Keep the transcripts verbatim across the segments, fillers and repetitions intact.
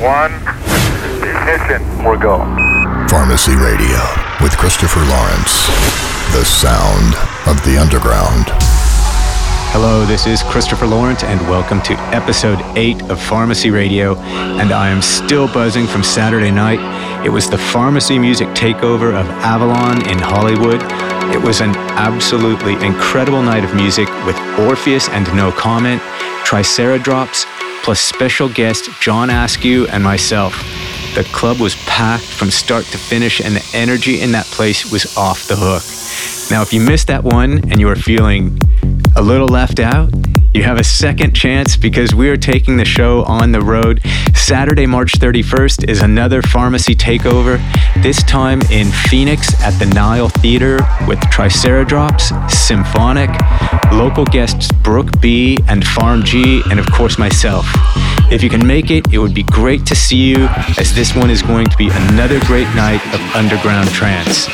One, ignition, we're go. Pharmacy Radio with Christopher Lawrence, the sound of the underground. Hello, this is Christopher Lawrence, and welcome to episode eight of Pharmacy Radio. And I am still buzzing from Saturday night. It was the pharmacy music takeover of Avalon in Hollywood. It was an absolutely incredible night of music with Orpheus and No Comment, Triceradrops, plus special guest John Askew and myself. The club was packed from start to finish, and the energy in that place was off the hook. Now, if you missed that one and you are feeling a little left out, you have a second chance because we are taking the show on the road. Saturday, March thirty-first is another pharmacy takeover, this time in Phoenix at the Nile Theater with Triceradrops, Symphonic, local guests Brooke B and Farm G, and of course myself. If you can make it, it would be great to see you, as this one is going to be another great night of underground trance.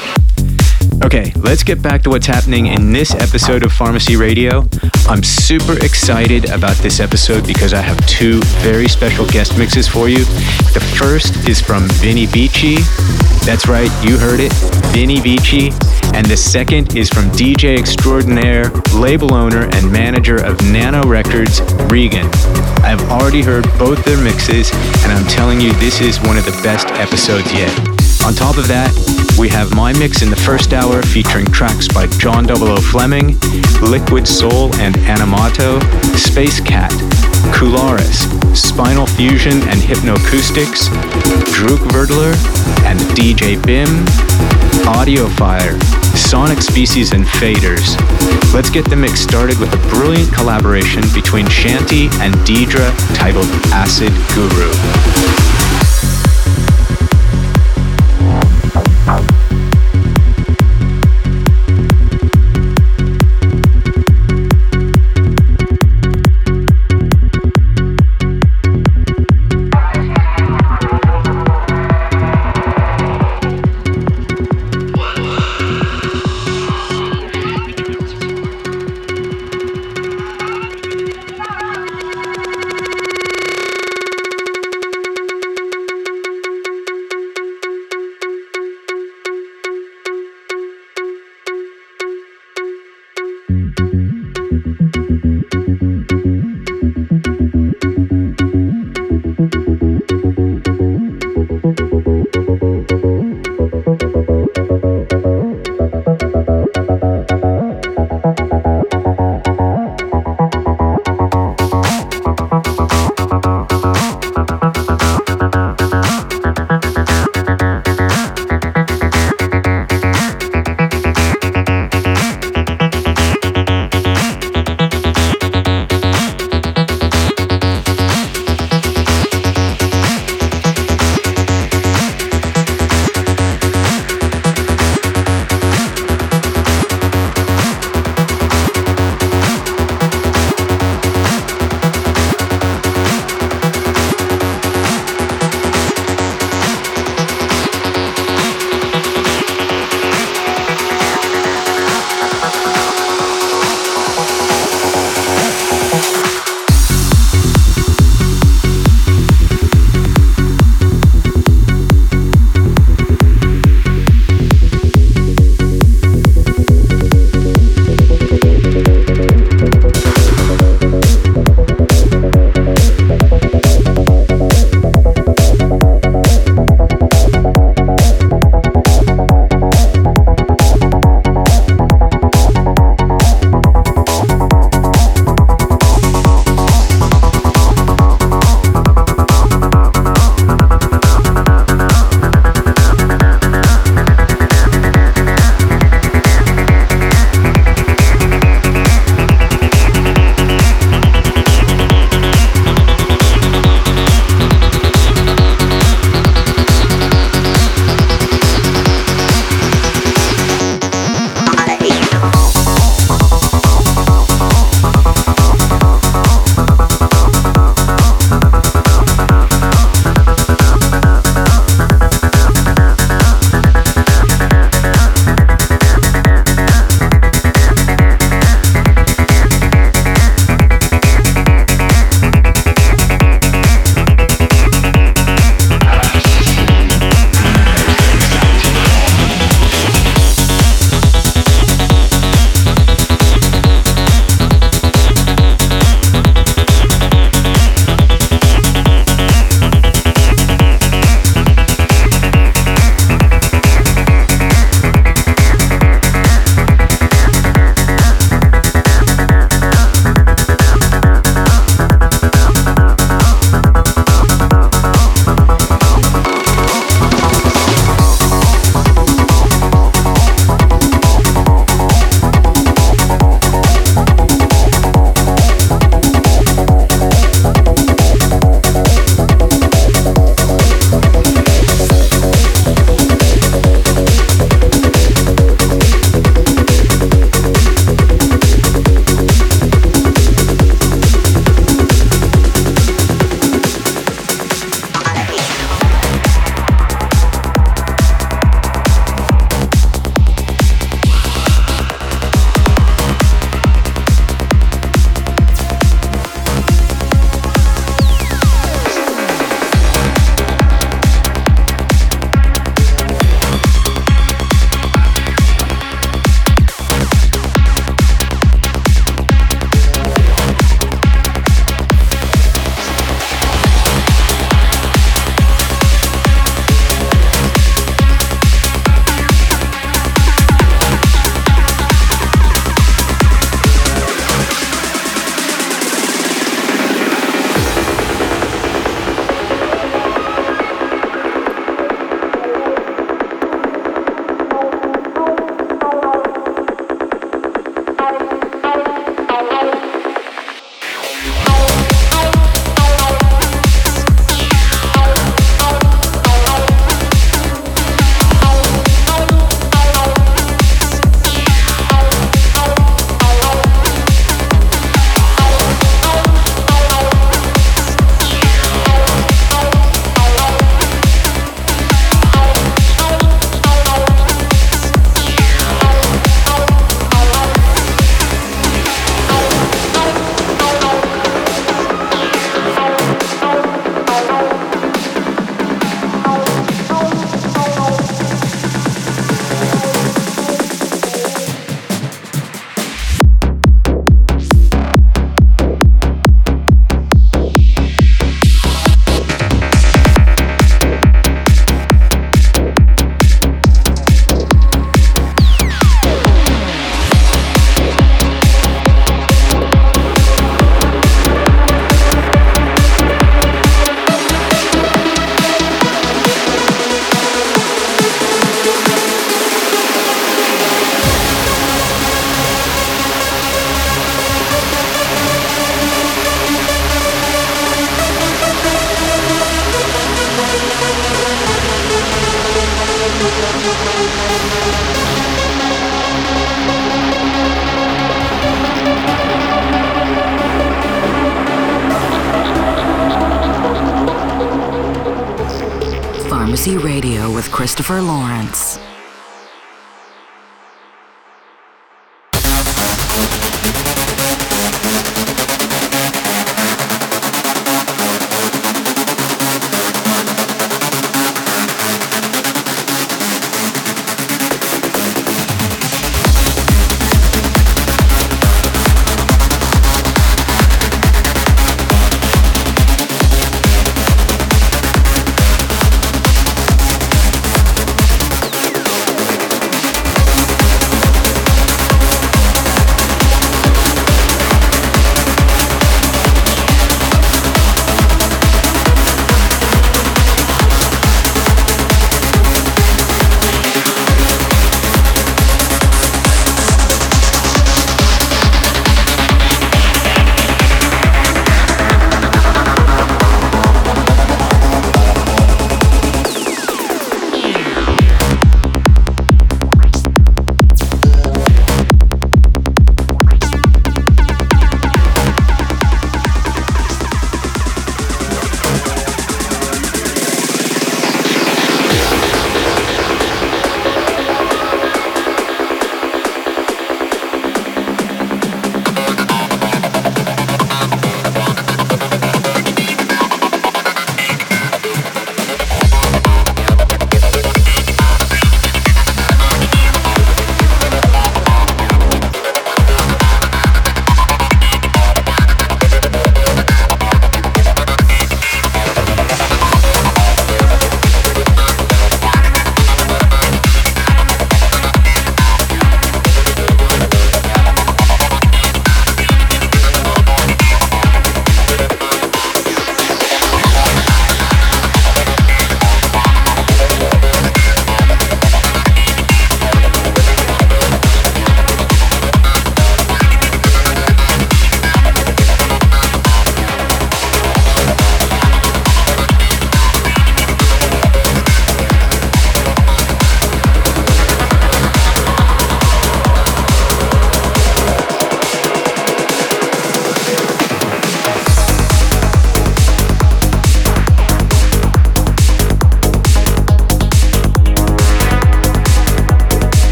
Okay, let's get back to what's happening in this episode of Pharmacy Radio. I'm super excited about this episode because I have two very special guest mixes for you. The first is from Vini Vici. That's right, you heard it, Vini Vici. And the second is from D J extraordinaire, label owner, and manager of Nano Records, Regan. I've already heard both their mixes, and I'm telling you, this is one of the best episodes yet. On top of that, we have my mix in the first hour featuring tracks by John double oh Fleming, Liquid Soul and Animato, Space Cat, Kularis, Spinal Fusion and Hypnoacoustics, Druk Verdler and D J Bim, Audio Fire, Sonic Species and Faders. Let's get the mix started with a brilliant collaboration between Shanti and Deidre titled Acid Guru. Pharmacy Radio with Christopher Lawrence.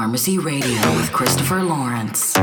Pharmacy Radio with Christopher Lawrence.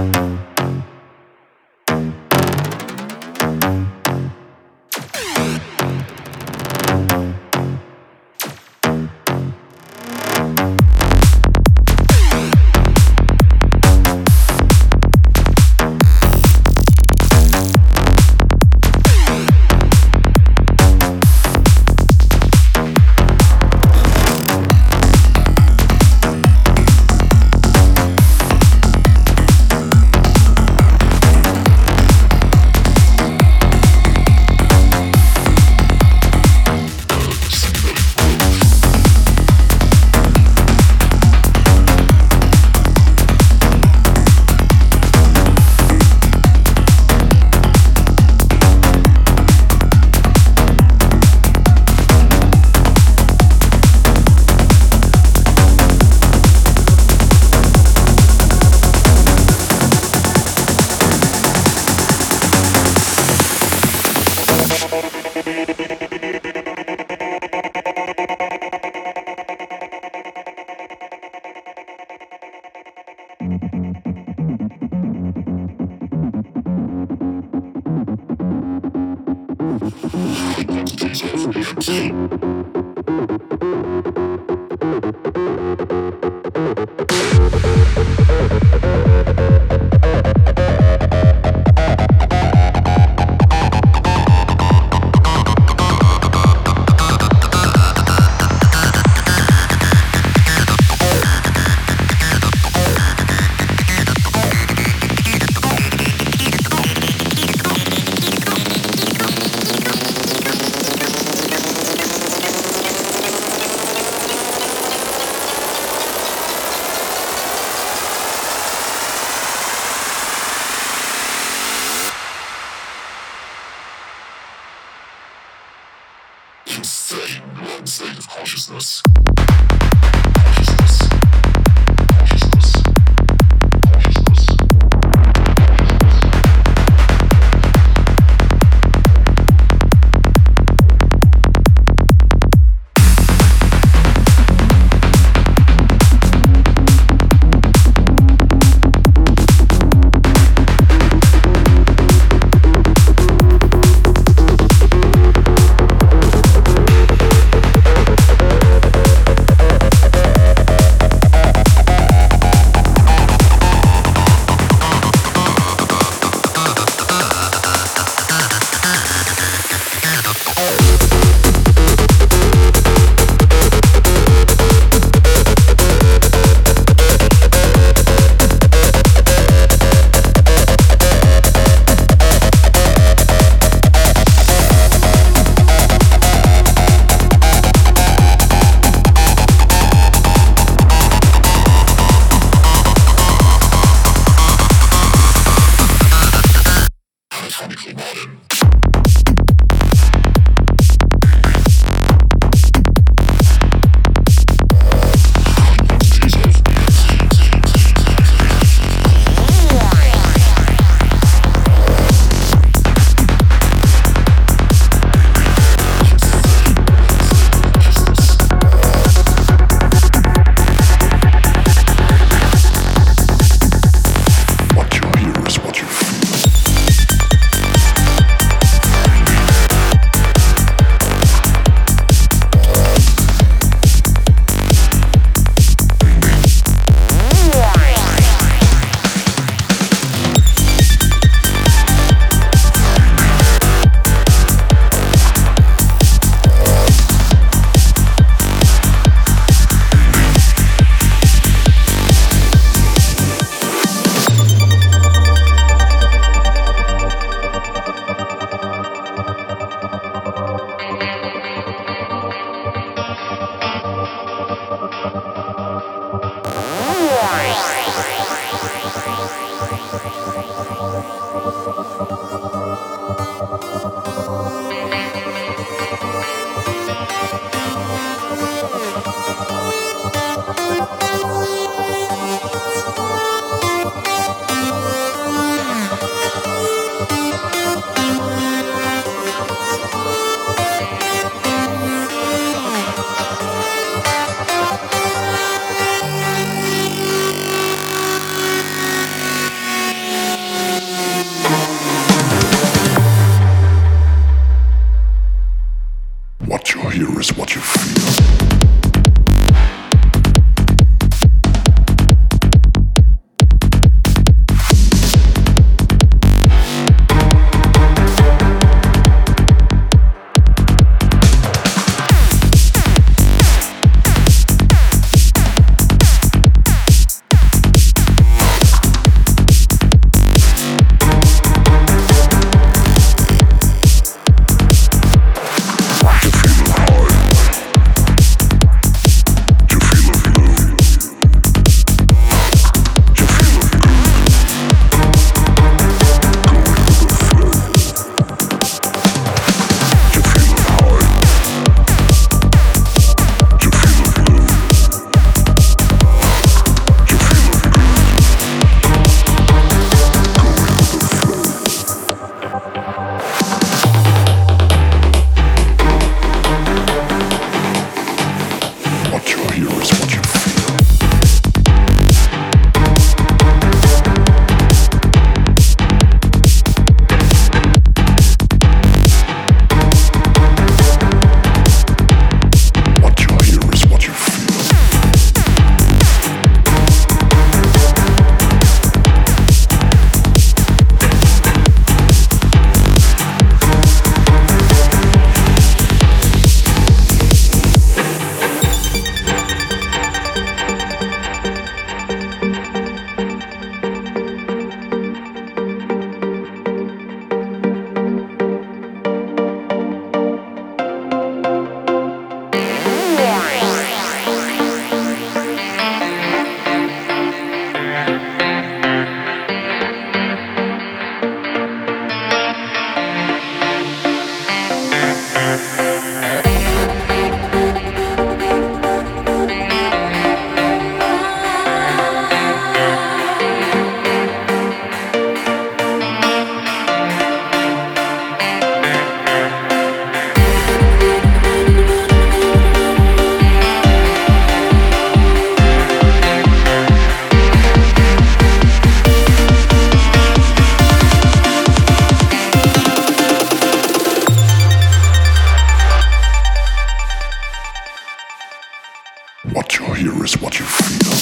What you hear is what you feel.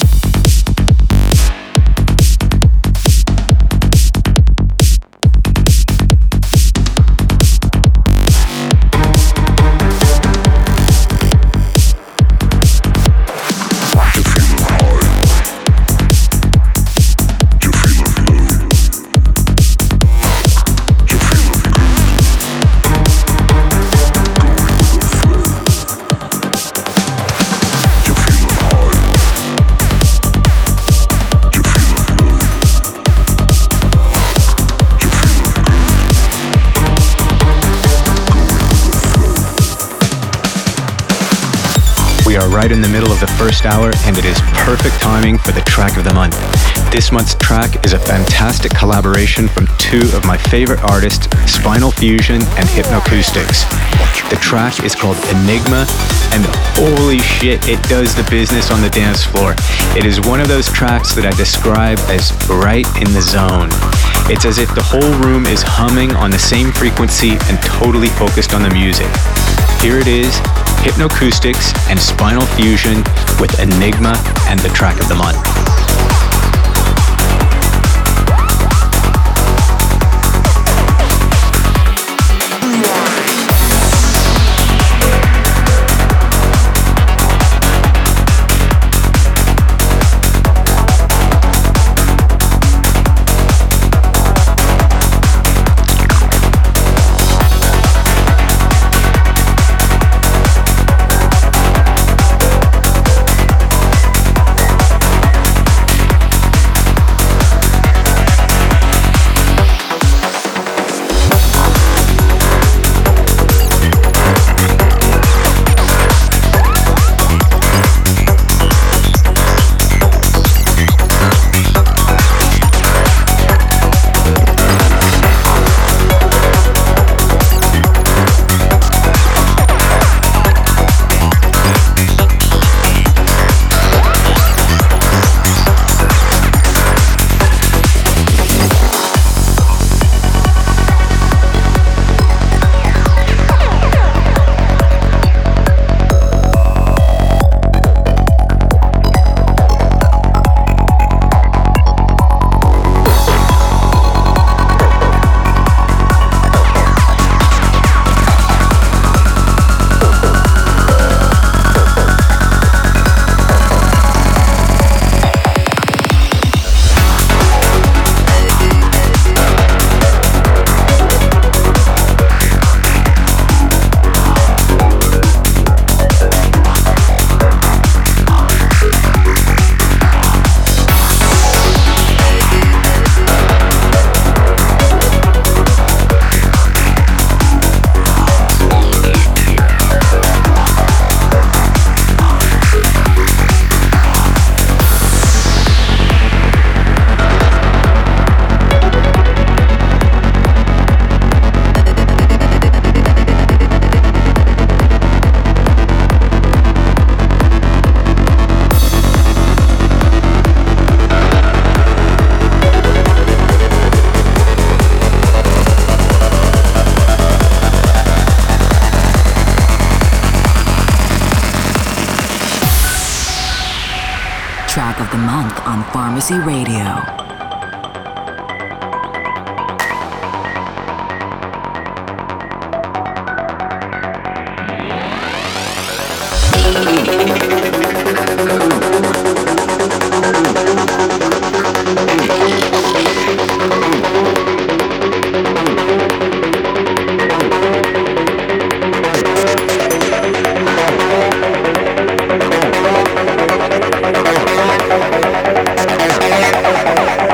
Right in the middle of the first hour, and it is perfect timing for the track of the month. This month's track is a fantastic collaboration from two of my favorite artists, Spinal Fusion and Hypnoacoustics. The track is called Enigma, and holy shit, it does the business on the dance floor. It is one of those tracks that I describe as right in the zone. It's as if the whole room is humming on the same frequency and totally focused on the music. Here it is, Hypnoacoustics and Spinal Fusion with Enigma and the track of the month. Pharmacy Radio. All right.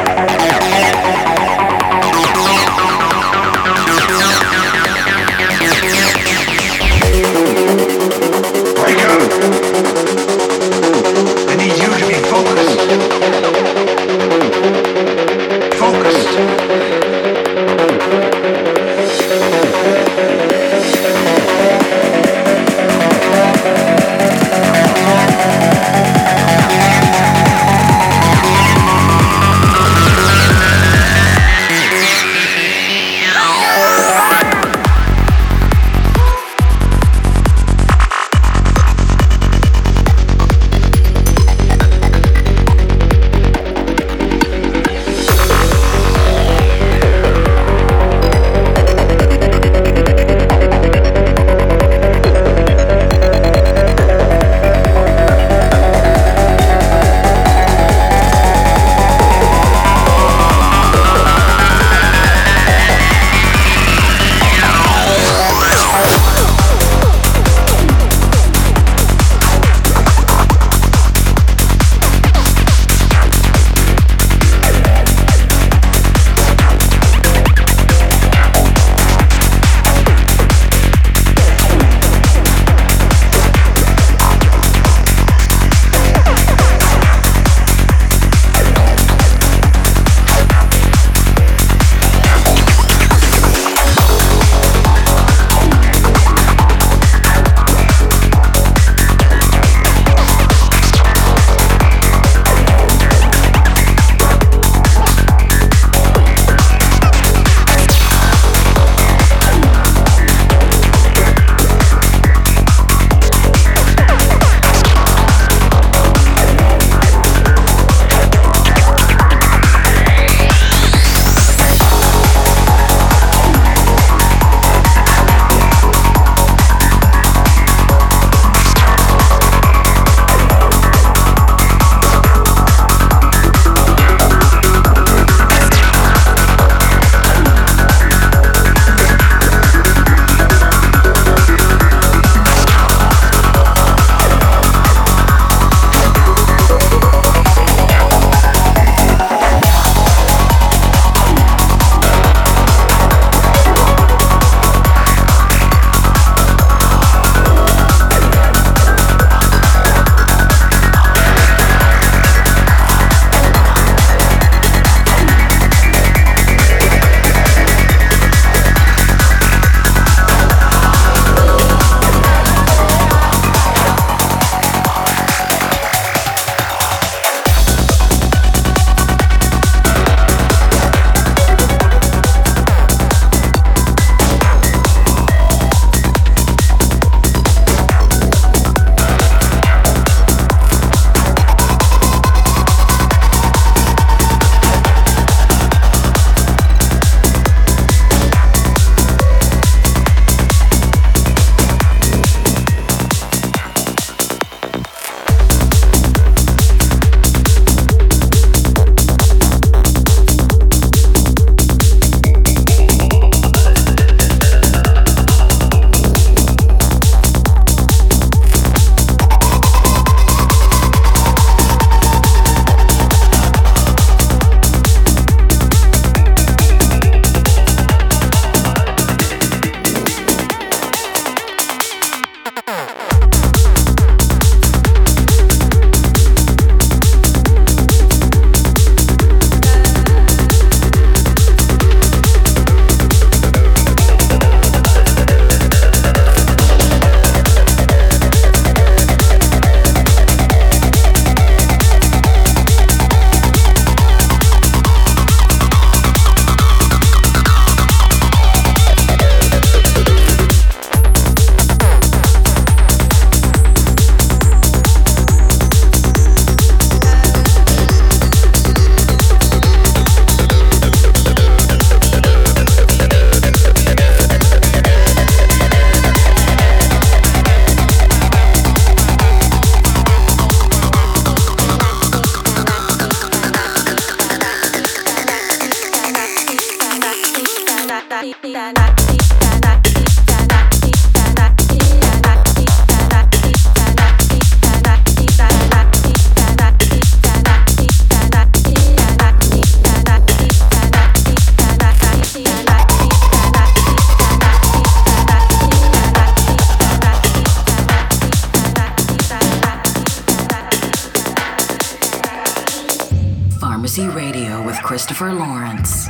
Pharmacy Radio with Christopher Lawrence.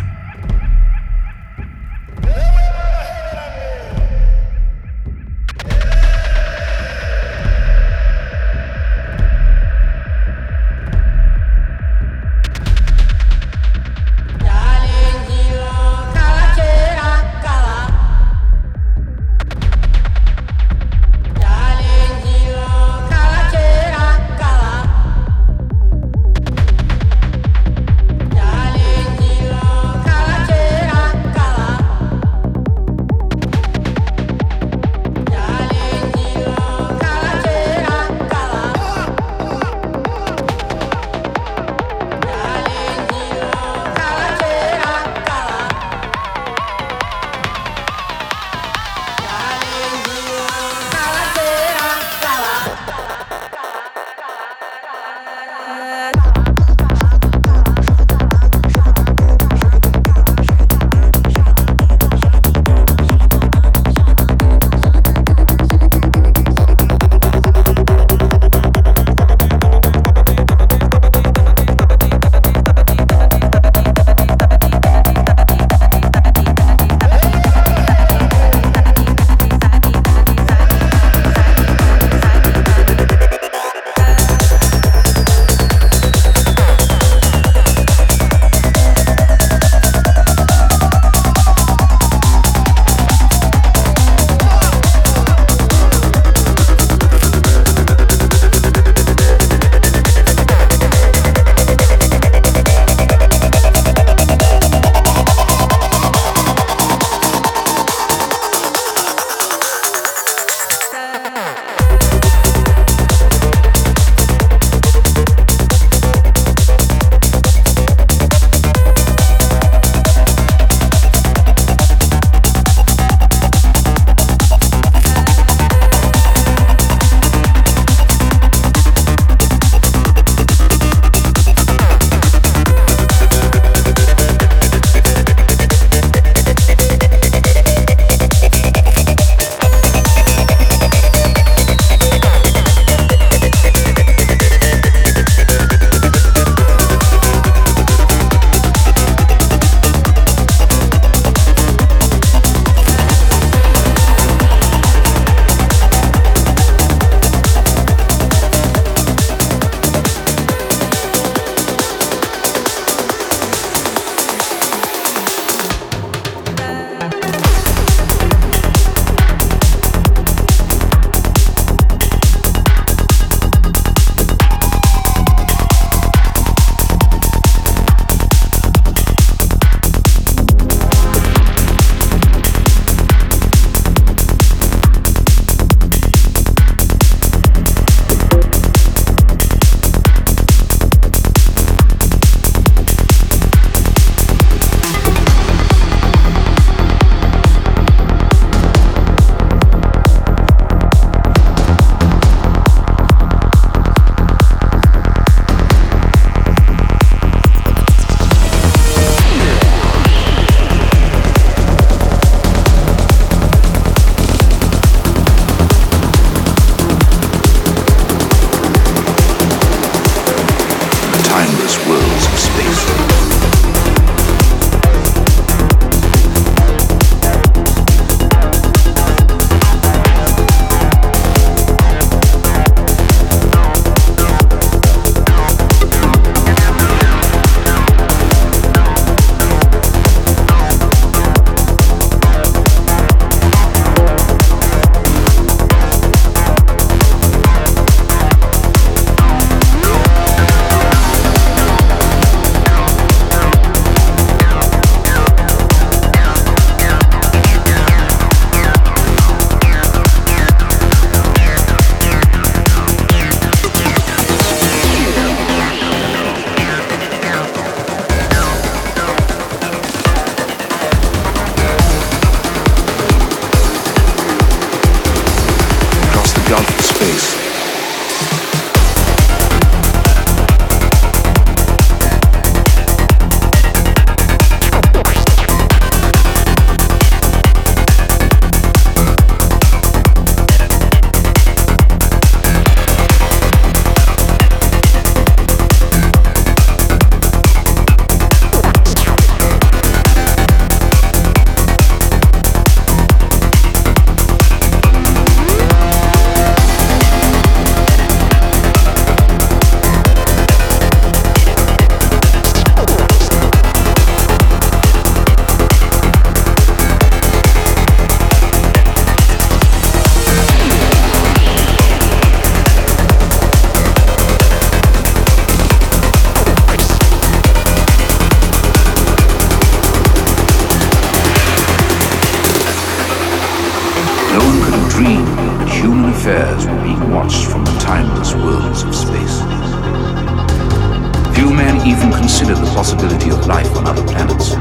even consider the possibility of life on other planets.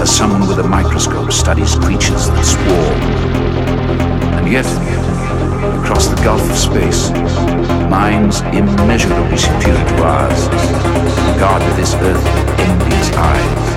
As someone with a microscope studies creatures that swarm. And yet, across the gulf of space, minds immeasurably superior to ours regard this earth with envious eyes.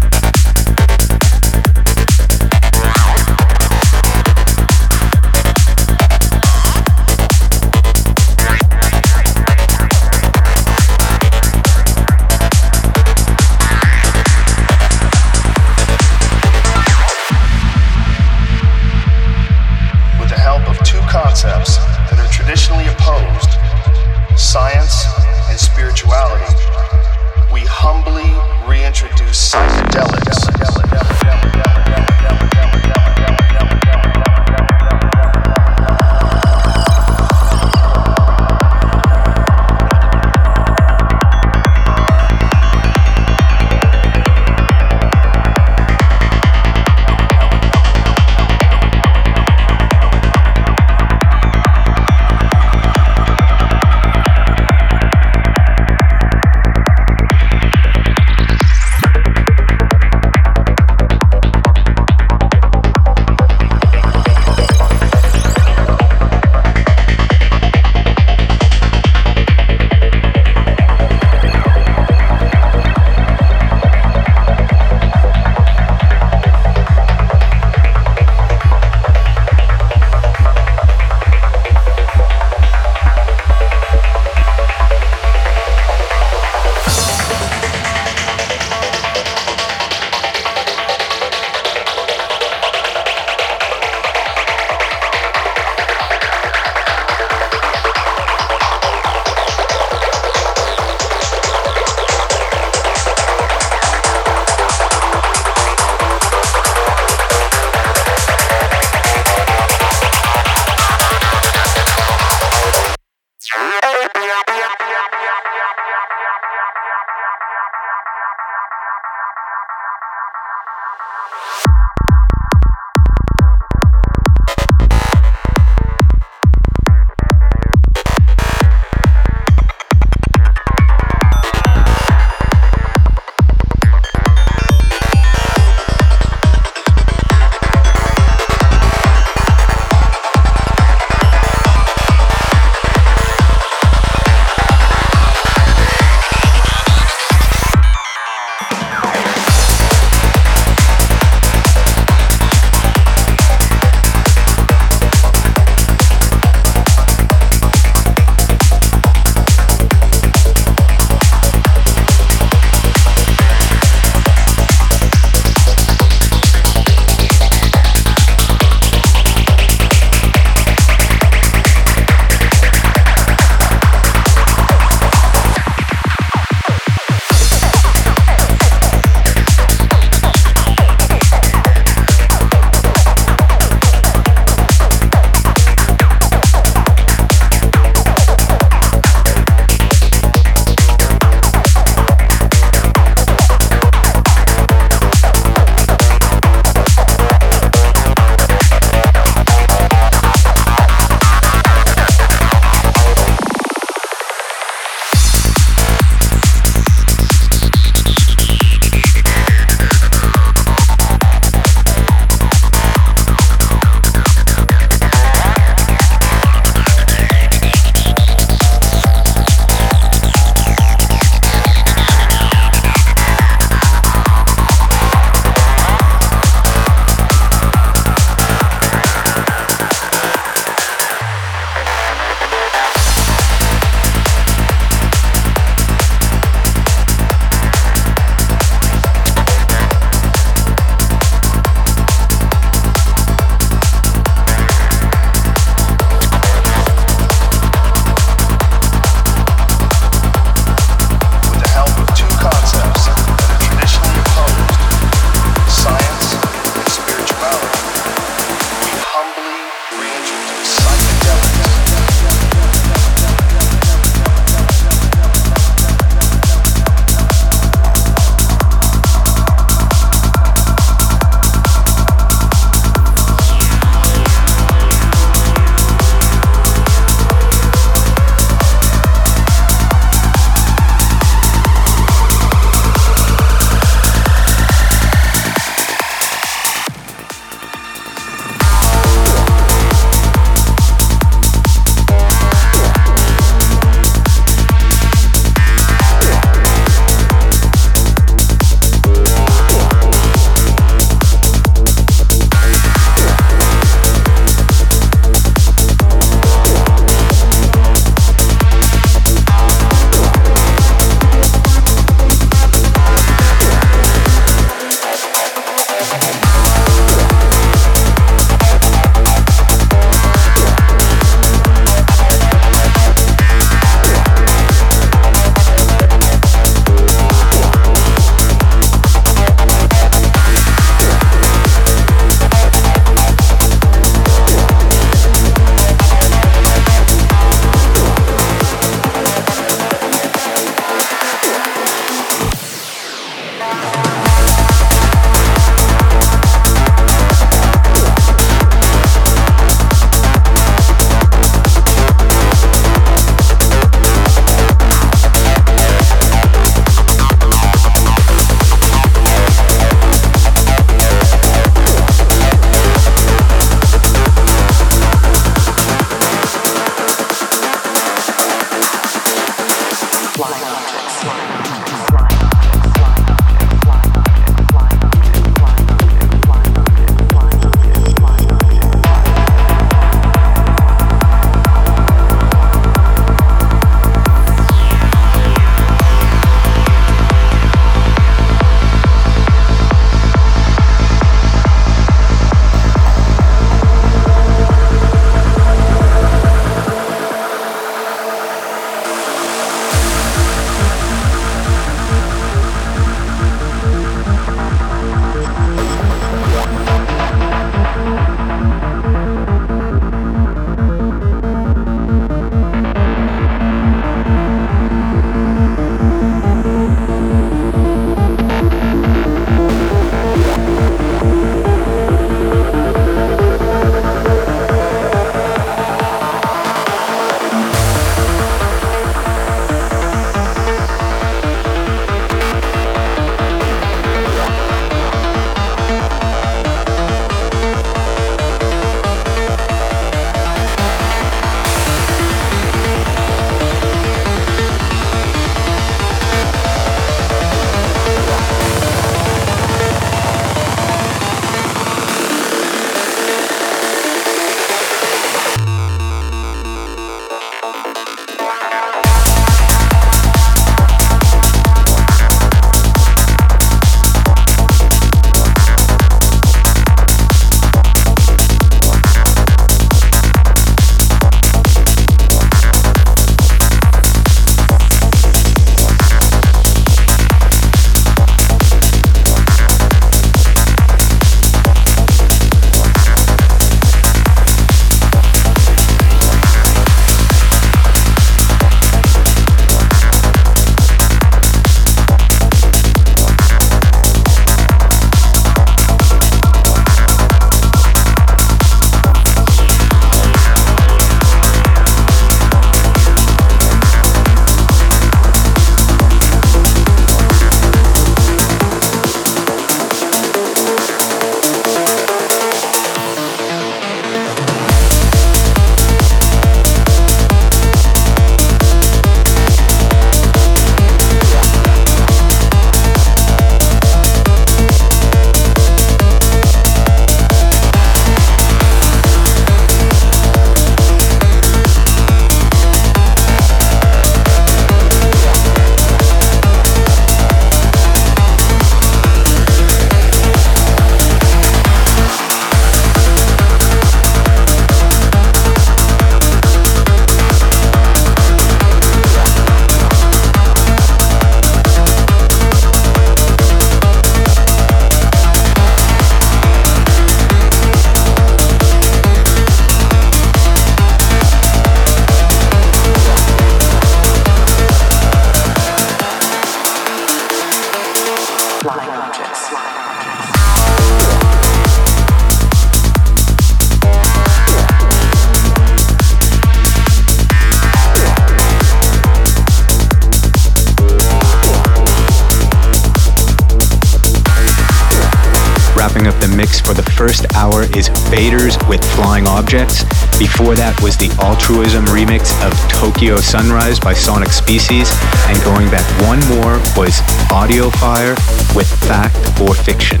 For the first hour is Faders with Flying Objects. Before that was the Altruism remix of Tokyo Sunrise by Sonic Species, and going back one more was Audio Fire with Fact or Fiction.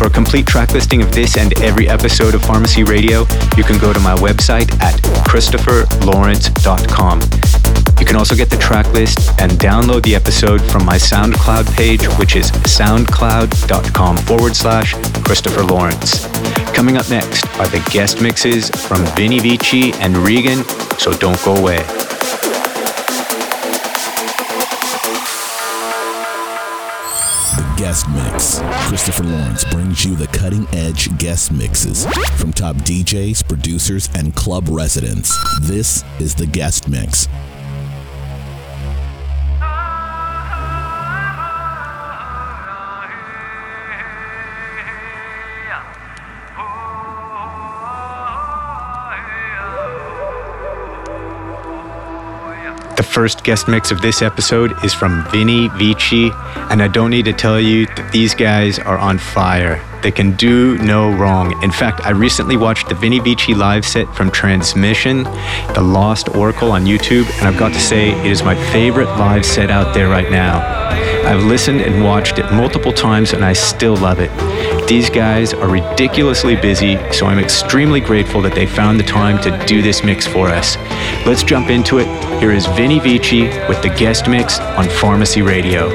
For a complete track listing of this and every episode of Pharmacy Radio, you can go to my website at christopher lawrence dot com. You can also get the track list and download the episode from my SoundCloud page, which is soundcloud.com forward slash Christopher Lawrence. Coming up next are the guest mixes from Vini Vici and Regan, so don't go away. Guest Mix. Christopher Lawrence brings you the cutting-edge guest mixes from top D Js, producers, and club residents. This is the Guest Mix. The first guest mix of this episode is from Vini Vici, and I don't need to tell you that these guys are on fire. They can do no wrong. In fact, I recently watched the Vini Vici live set from Transmission, The Lost Oracle on YouTube, and I've got to say it is my favorite live set out there right now. I've listened and watched it multiple times and I still love it. These guys are ridiculously busy, so I'm extremely grateful that they found the time to do this mix for us. Let's jump into it. Here is Vini Vici with the guest mix on Pharmacy Radio.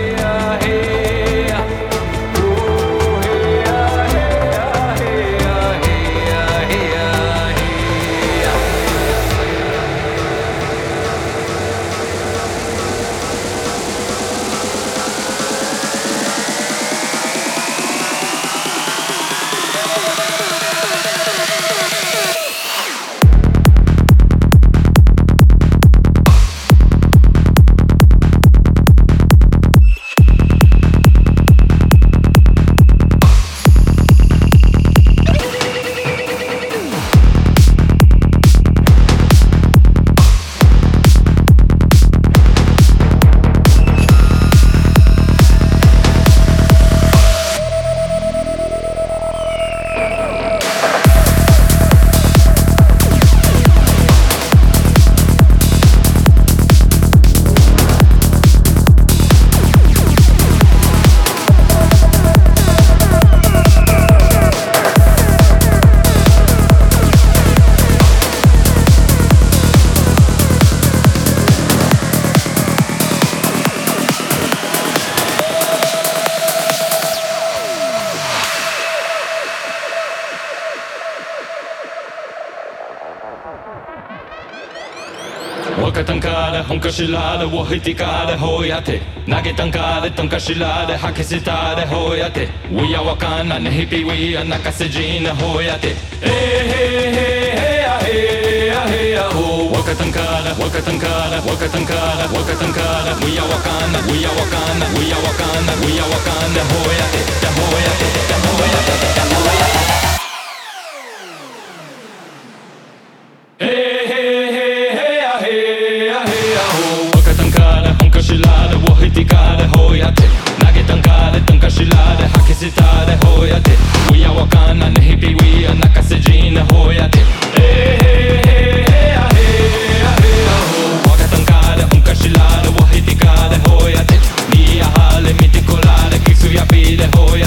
Tankashilada wahitikada hoyate nagetankada tankashilada hakisitada hoyate wiyawakana nehipi wiya nakasejina hoyate eh eh eh eh eh ho wakatankada wakatankada wakatankada wakatankada wiyawakana wiyawakana wiyawakana wiyawakana hoyate hoyate hoyate hoyate Hoy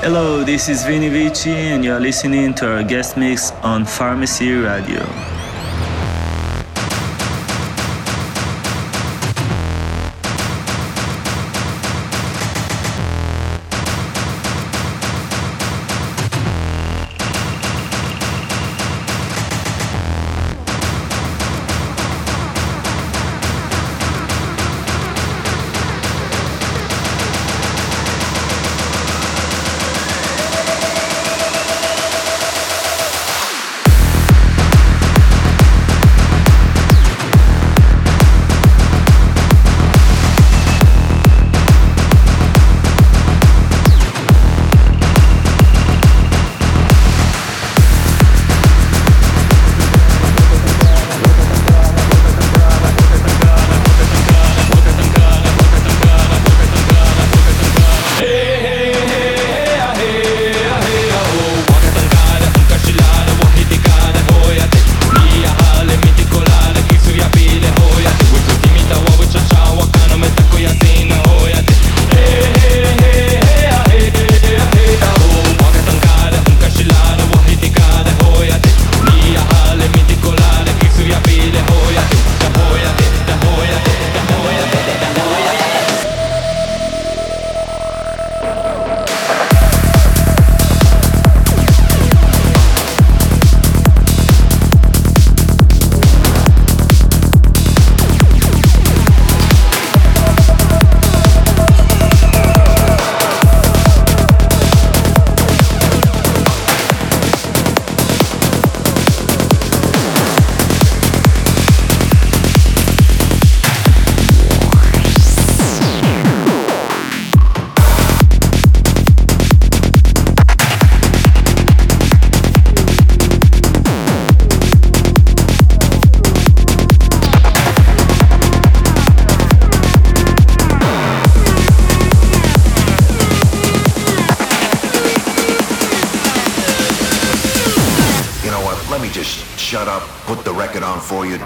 Hello, this is Vini Vici and you are listening to our guest mix on Pharmacy Radio.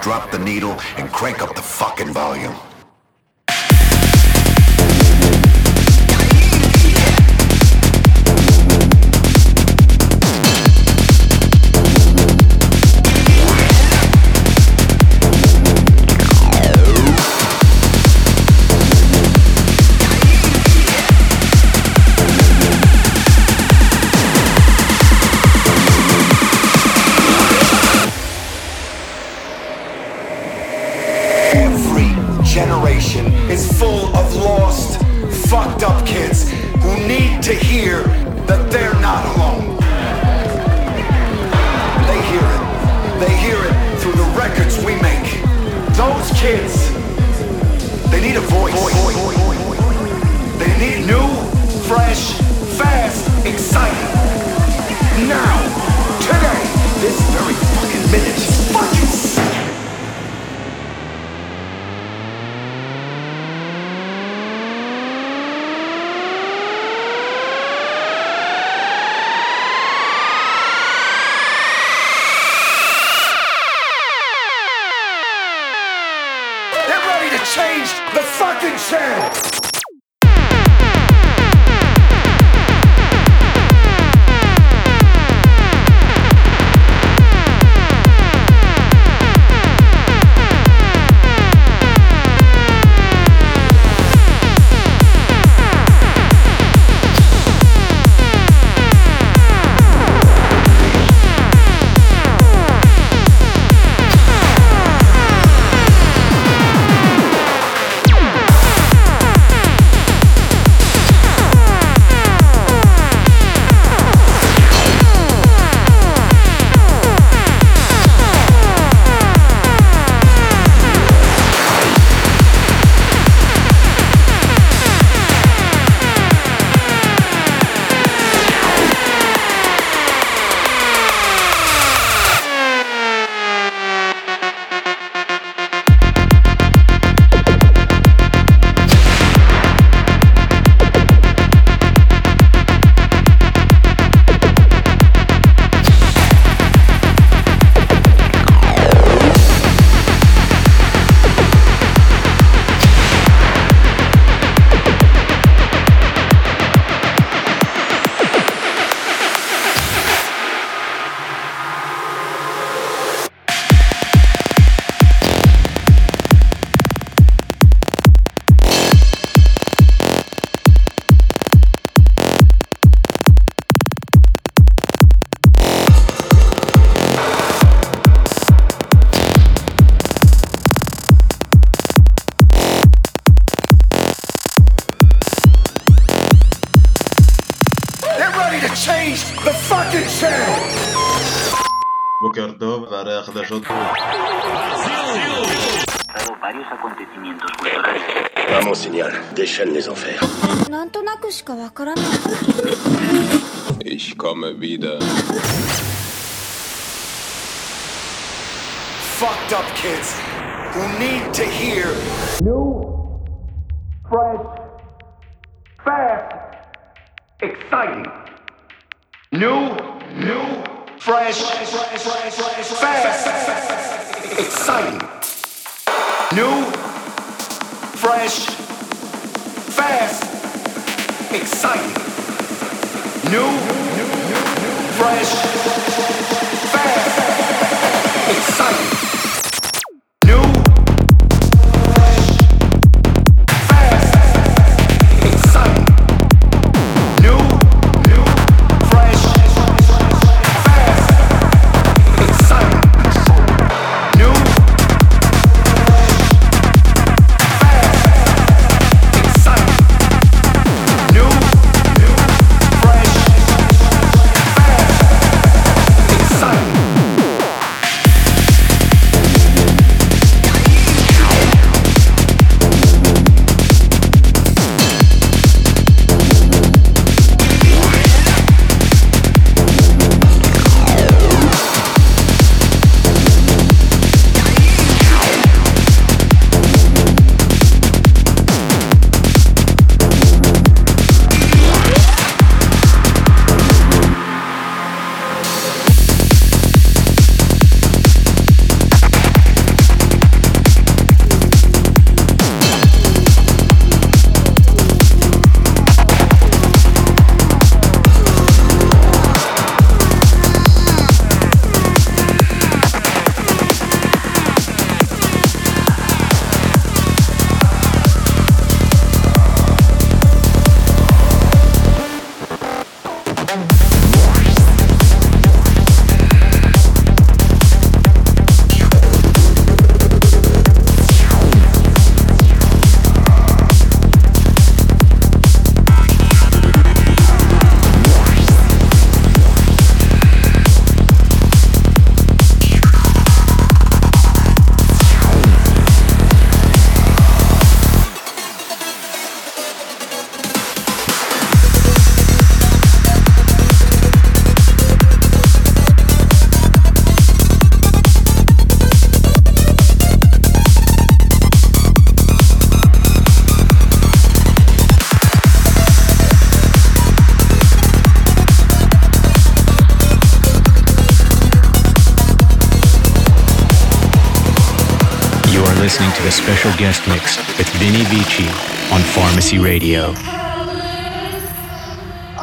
Drop the needle and crank up the fucking volume. face the fucking shit! Boker Tov, Varech de Jotou. Varios acontecimientos culturales. Vamos, señal. Déchaîne les enfers. Ich komme wieder. Fucked up kids who need to hear new, fresh, fast, exciting. New, new, fresh, fast, exciting. New, fresh, fast, exciting. New, fresh, fast, exciting. Listening to the special guest mix with Vini Vici on Pharmacy Radio. Oh,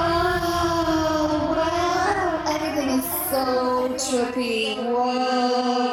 wow. Everything is so trippy. Whoa.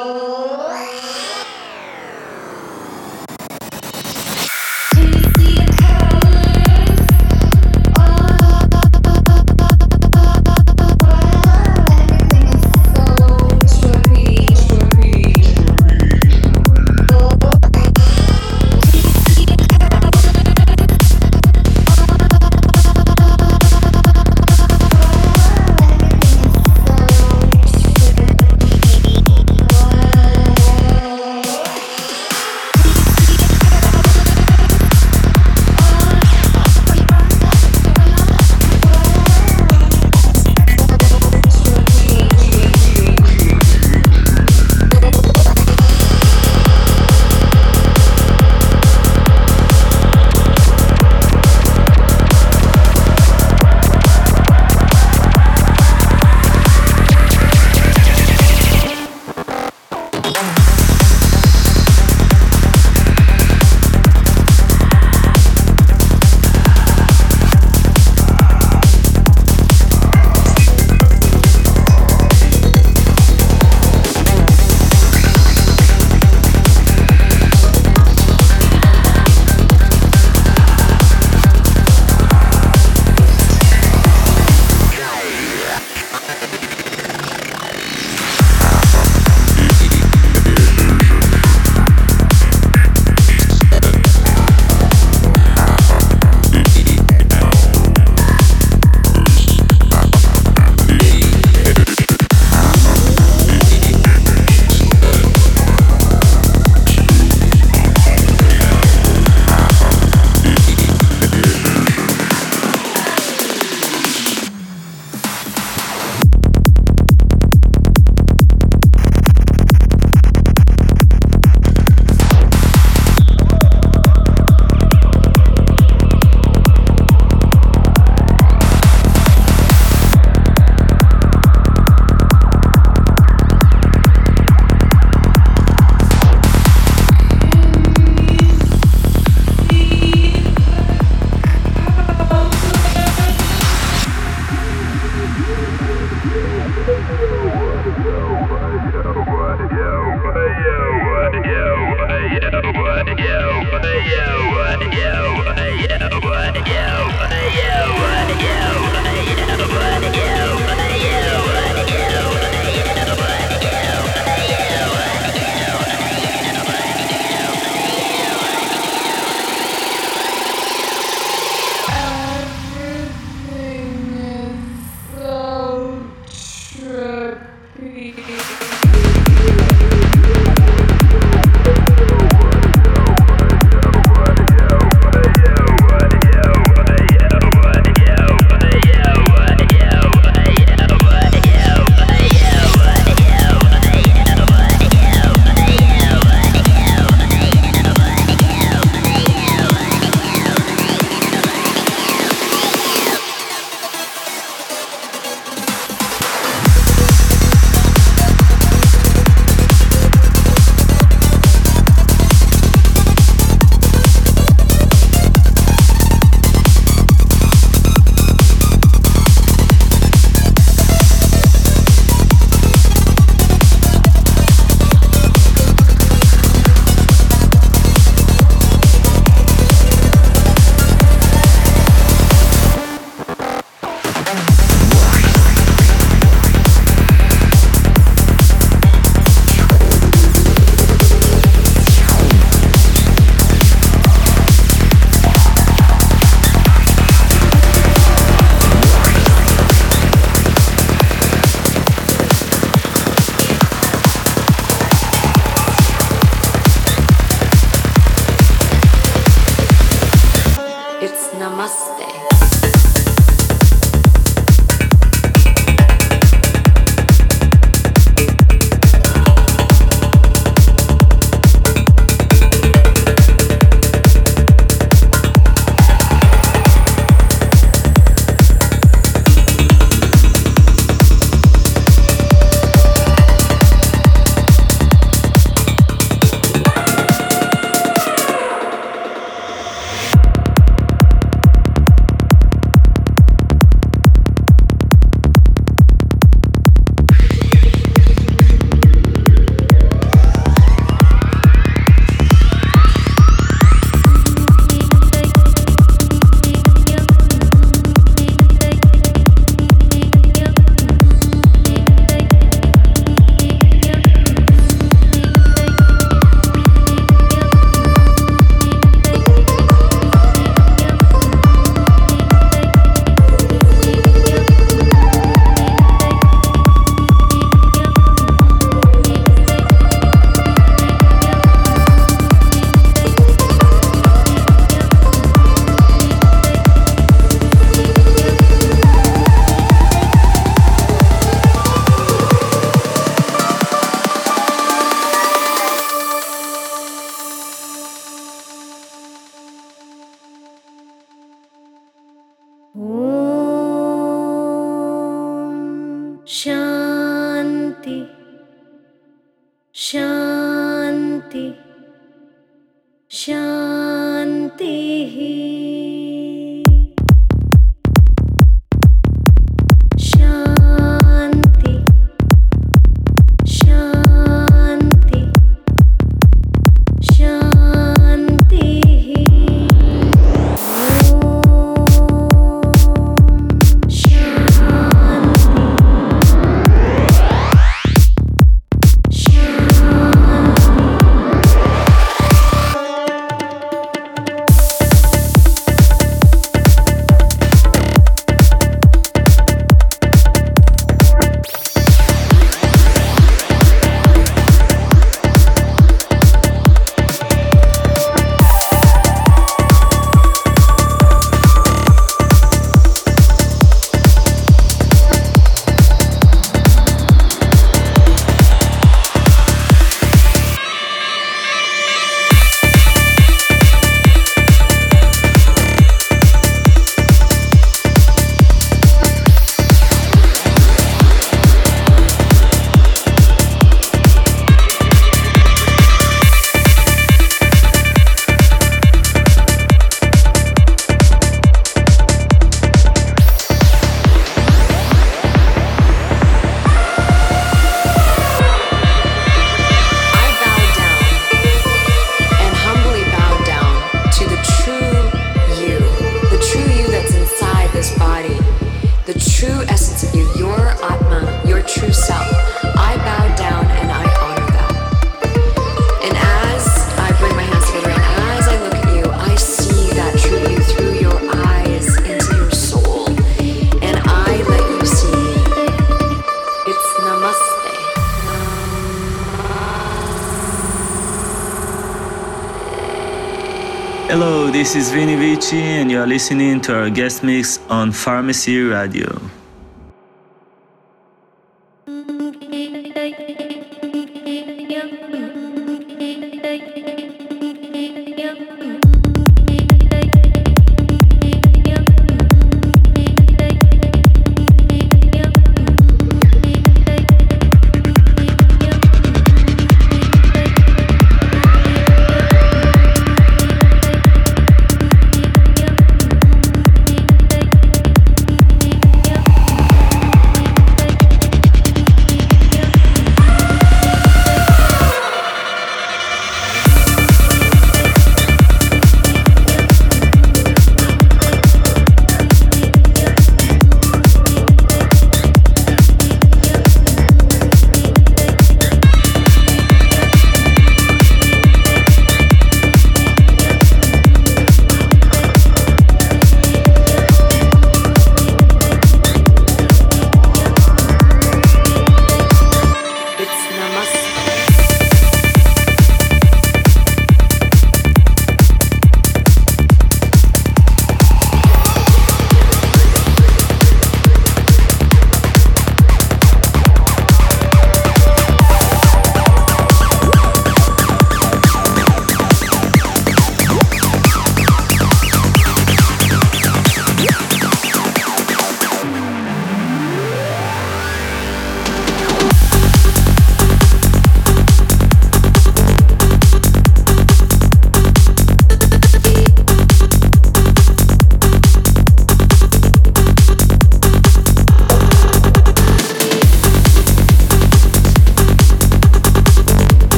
Hello, this is Vini Vici and you are listening to our guest mix on Pharmacy Radio.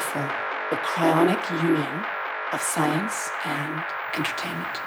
offer the cryonic union of science and entertainment.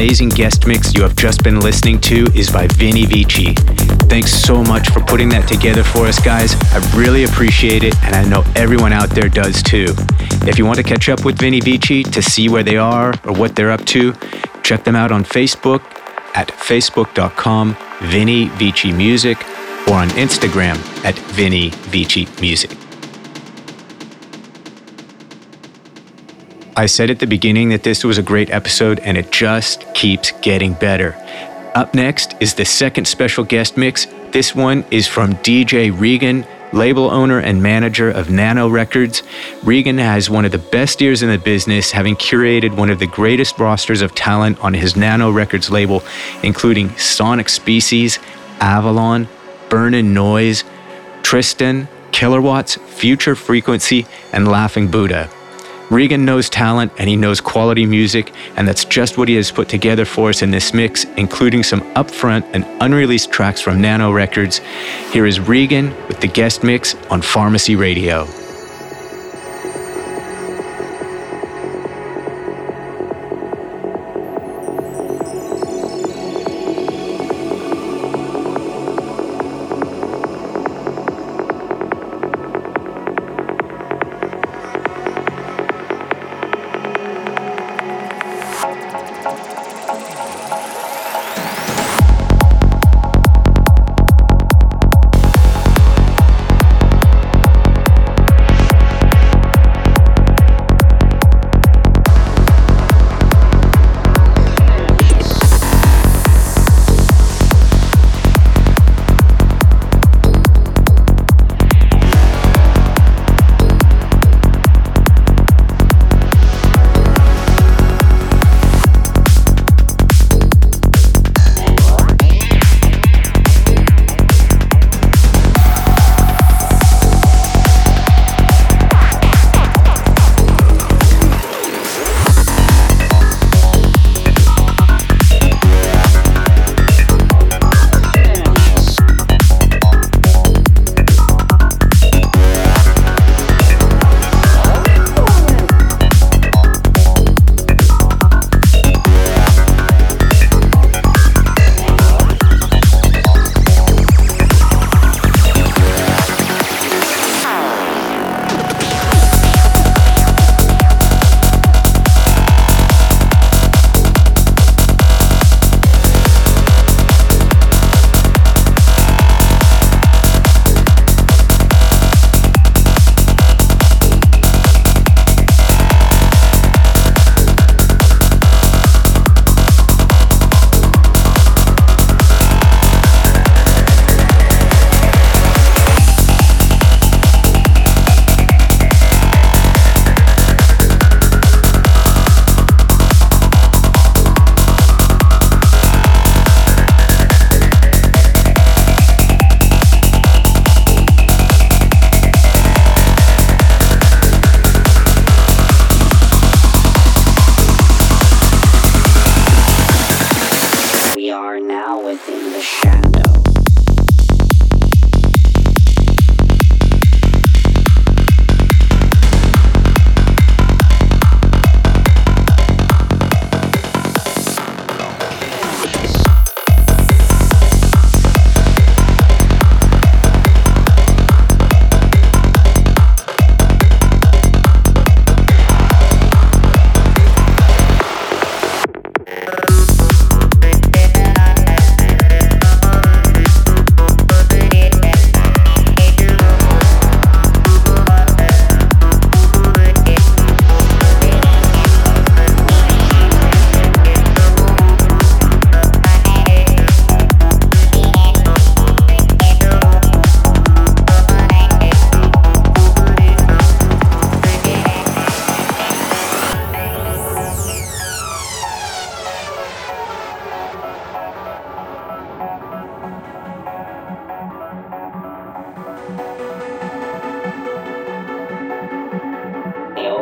Amazing guest mix you have just been listening to is by Vini Vici. Thanks so much for putting that together for us, guys. I really appreciate it, and I know everyone out there does too. If you want to catch up with Vini Vici to see where they are or what they're up to, check them out on Facebook at facebook dot com Vini Vici Music or on Instagram at Vini Vici Music. I said at the beginning that this was a great episode, and it just keeps getting better. Up next is the second special guest mix. This one is from D J Regan, label owner and manager of Nano Records. Regan has one of the best ears in the business, having curated one of the greatest rosters of talent on his Nano Records label, including Sonic Species, Avalon, Burnin' Noise, Tristan, Killer Watts, Future Frequency, and Laughing Buddha. Regan knows talent and he knows quality music, and that's just what he has put together for us in this mix, including some upfront and unreleased tracks from Nano Records. Here is Regan with the guest mix on Pharmacy Radio.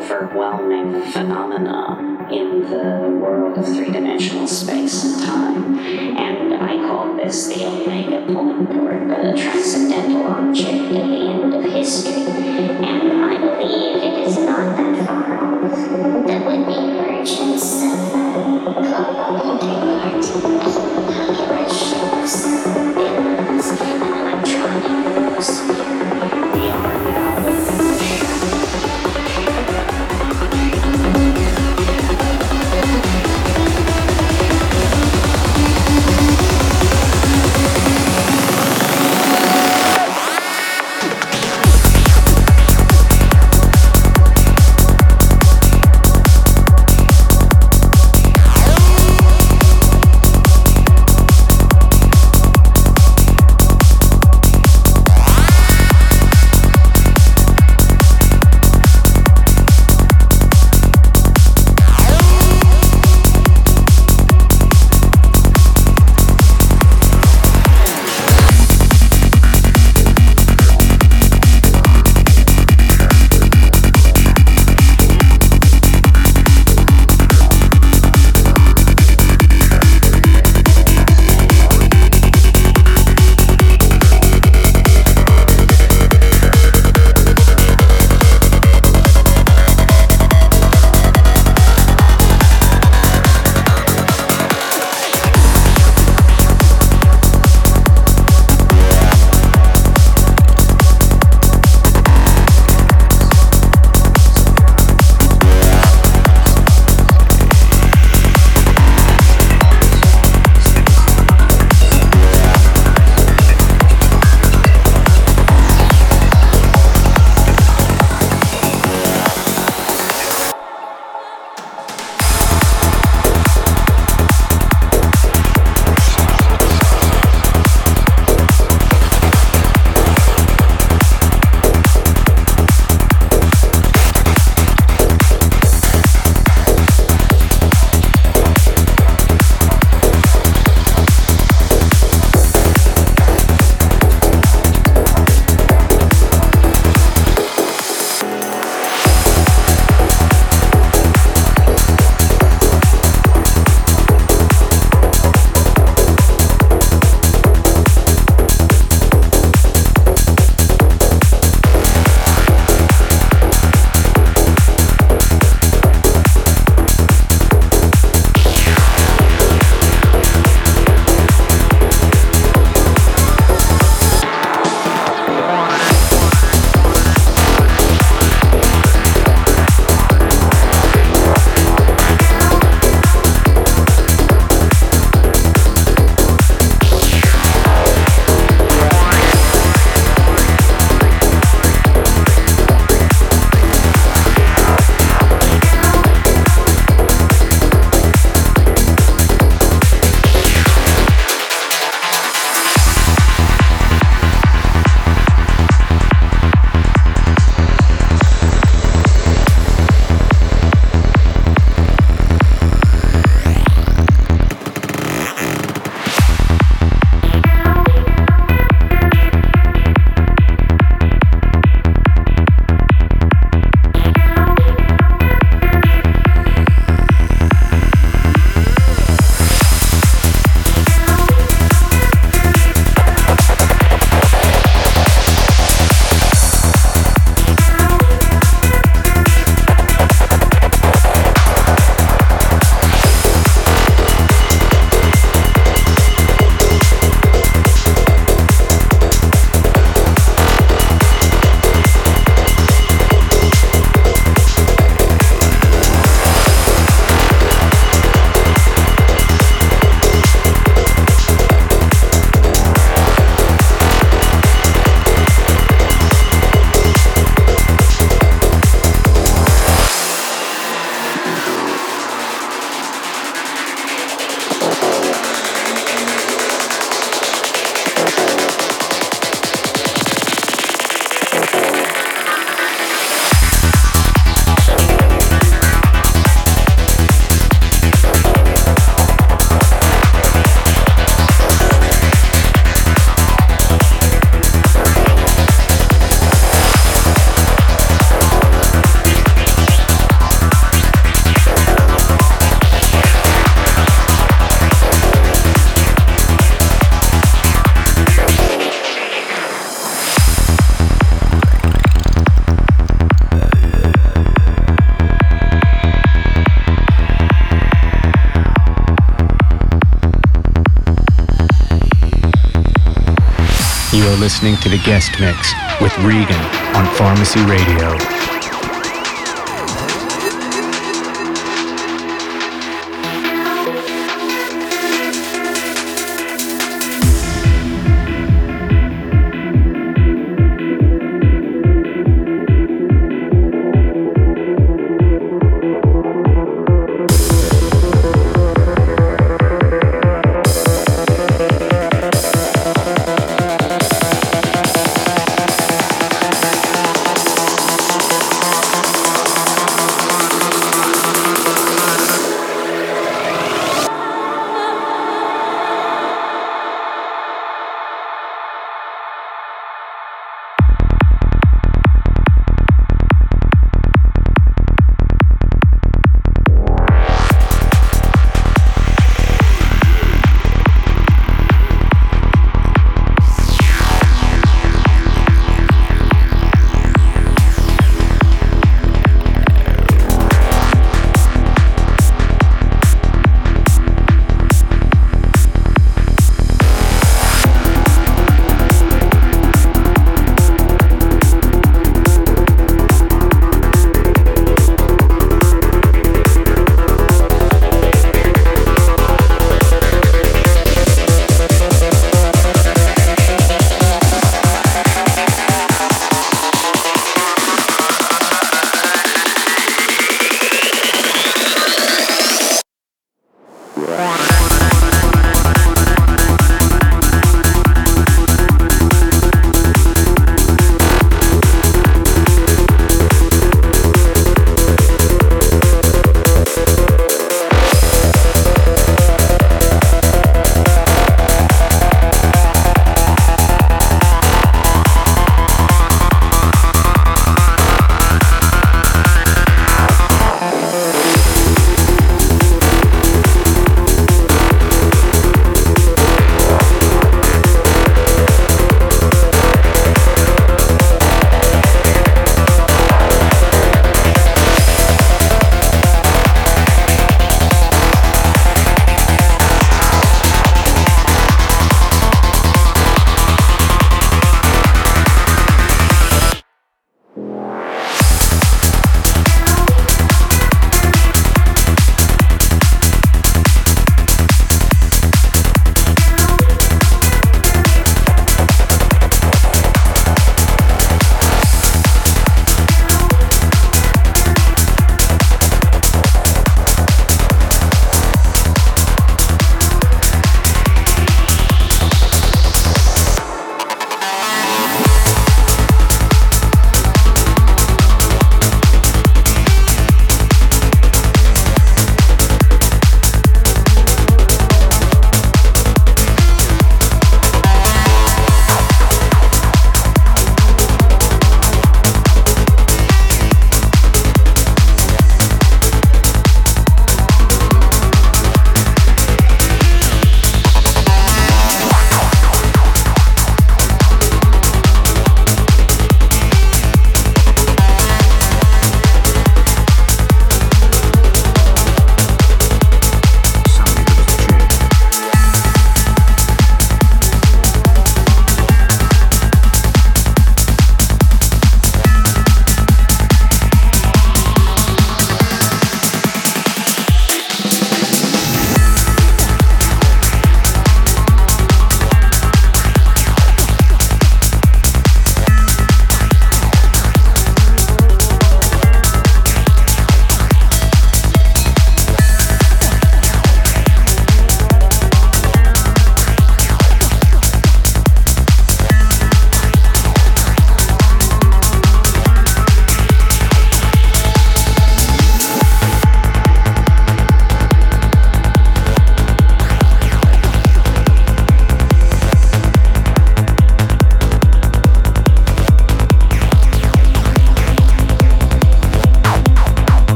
overwhelming phenomena in the world of three-dimensional space and time. And I call this the omega point, or the transcendental object at the end of history. And I believe it is not that far off that with the emergence of computing art, ratios, billions, and electronic atmosphere, we are now listening to The Guest Mix with Regan on Pharmacy Radio.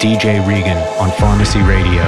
D J Regan on Pharmacy Radio.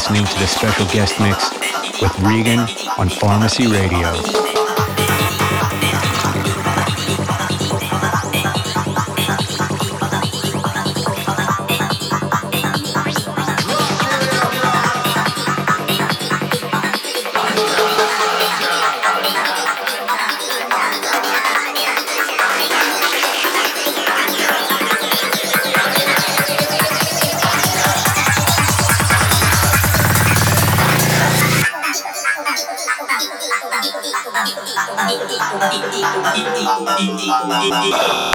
listening to this special guest mix with Regan on Pharmacy Radio. Uh...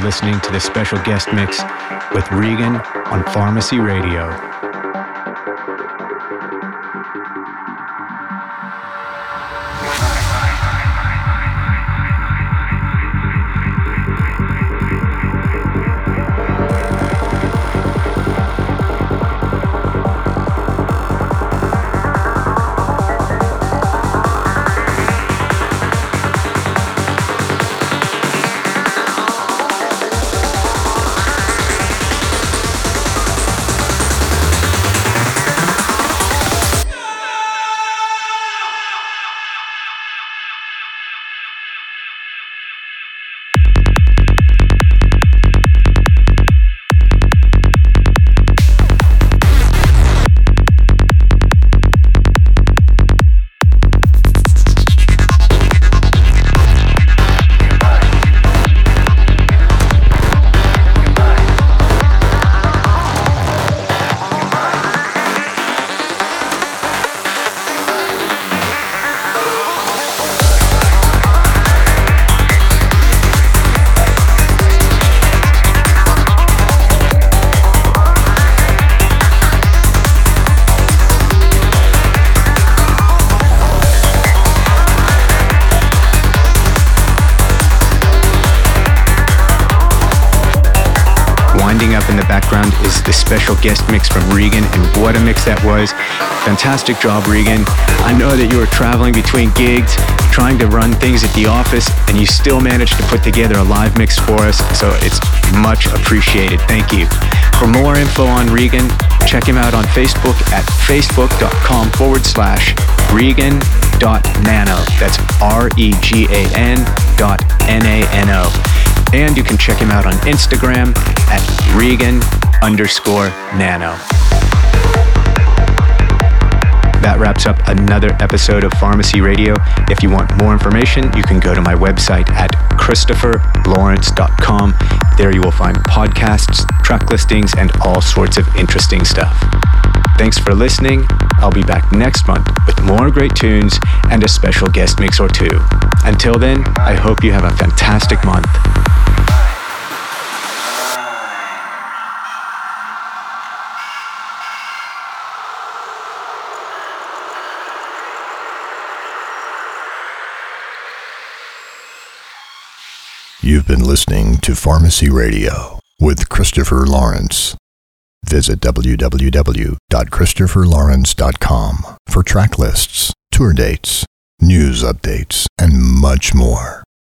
are listening to this special guest mix with Regan on Pharmacy Radio. Special guest mix from Regan, and what a mix that was. Fantastic job, Regan. I know that you were traveling between gigs, trying to run things at the office, and you still managed to put together a live mix for us, so it's much appreciated. Thank you. For more info on Regan, check him out on Facebook at facebook.com forward slash Regan.nano. That's R E G A N dot N A N O. And you can check him out on Instagram at Regan underscore nano. That wraps up another episode of Pharmacy Radio. If you want more information, you can go to my website at christopher lawrence dot com. There you will find podcasts, track listings, and all sorts of interesting stuff. Thanks for listening. I'll be back next month with more great tunes and a special guest mix or two. Until then, I hope you have a fantastic month. You've been listening to Pharmacy Radio with Christopher Lawrence. Visit w w w dot christopher lawrence dot com for track lists, tour dates, news updates, and much more.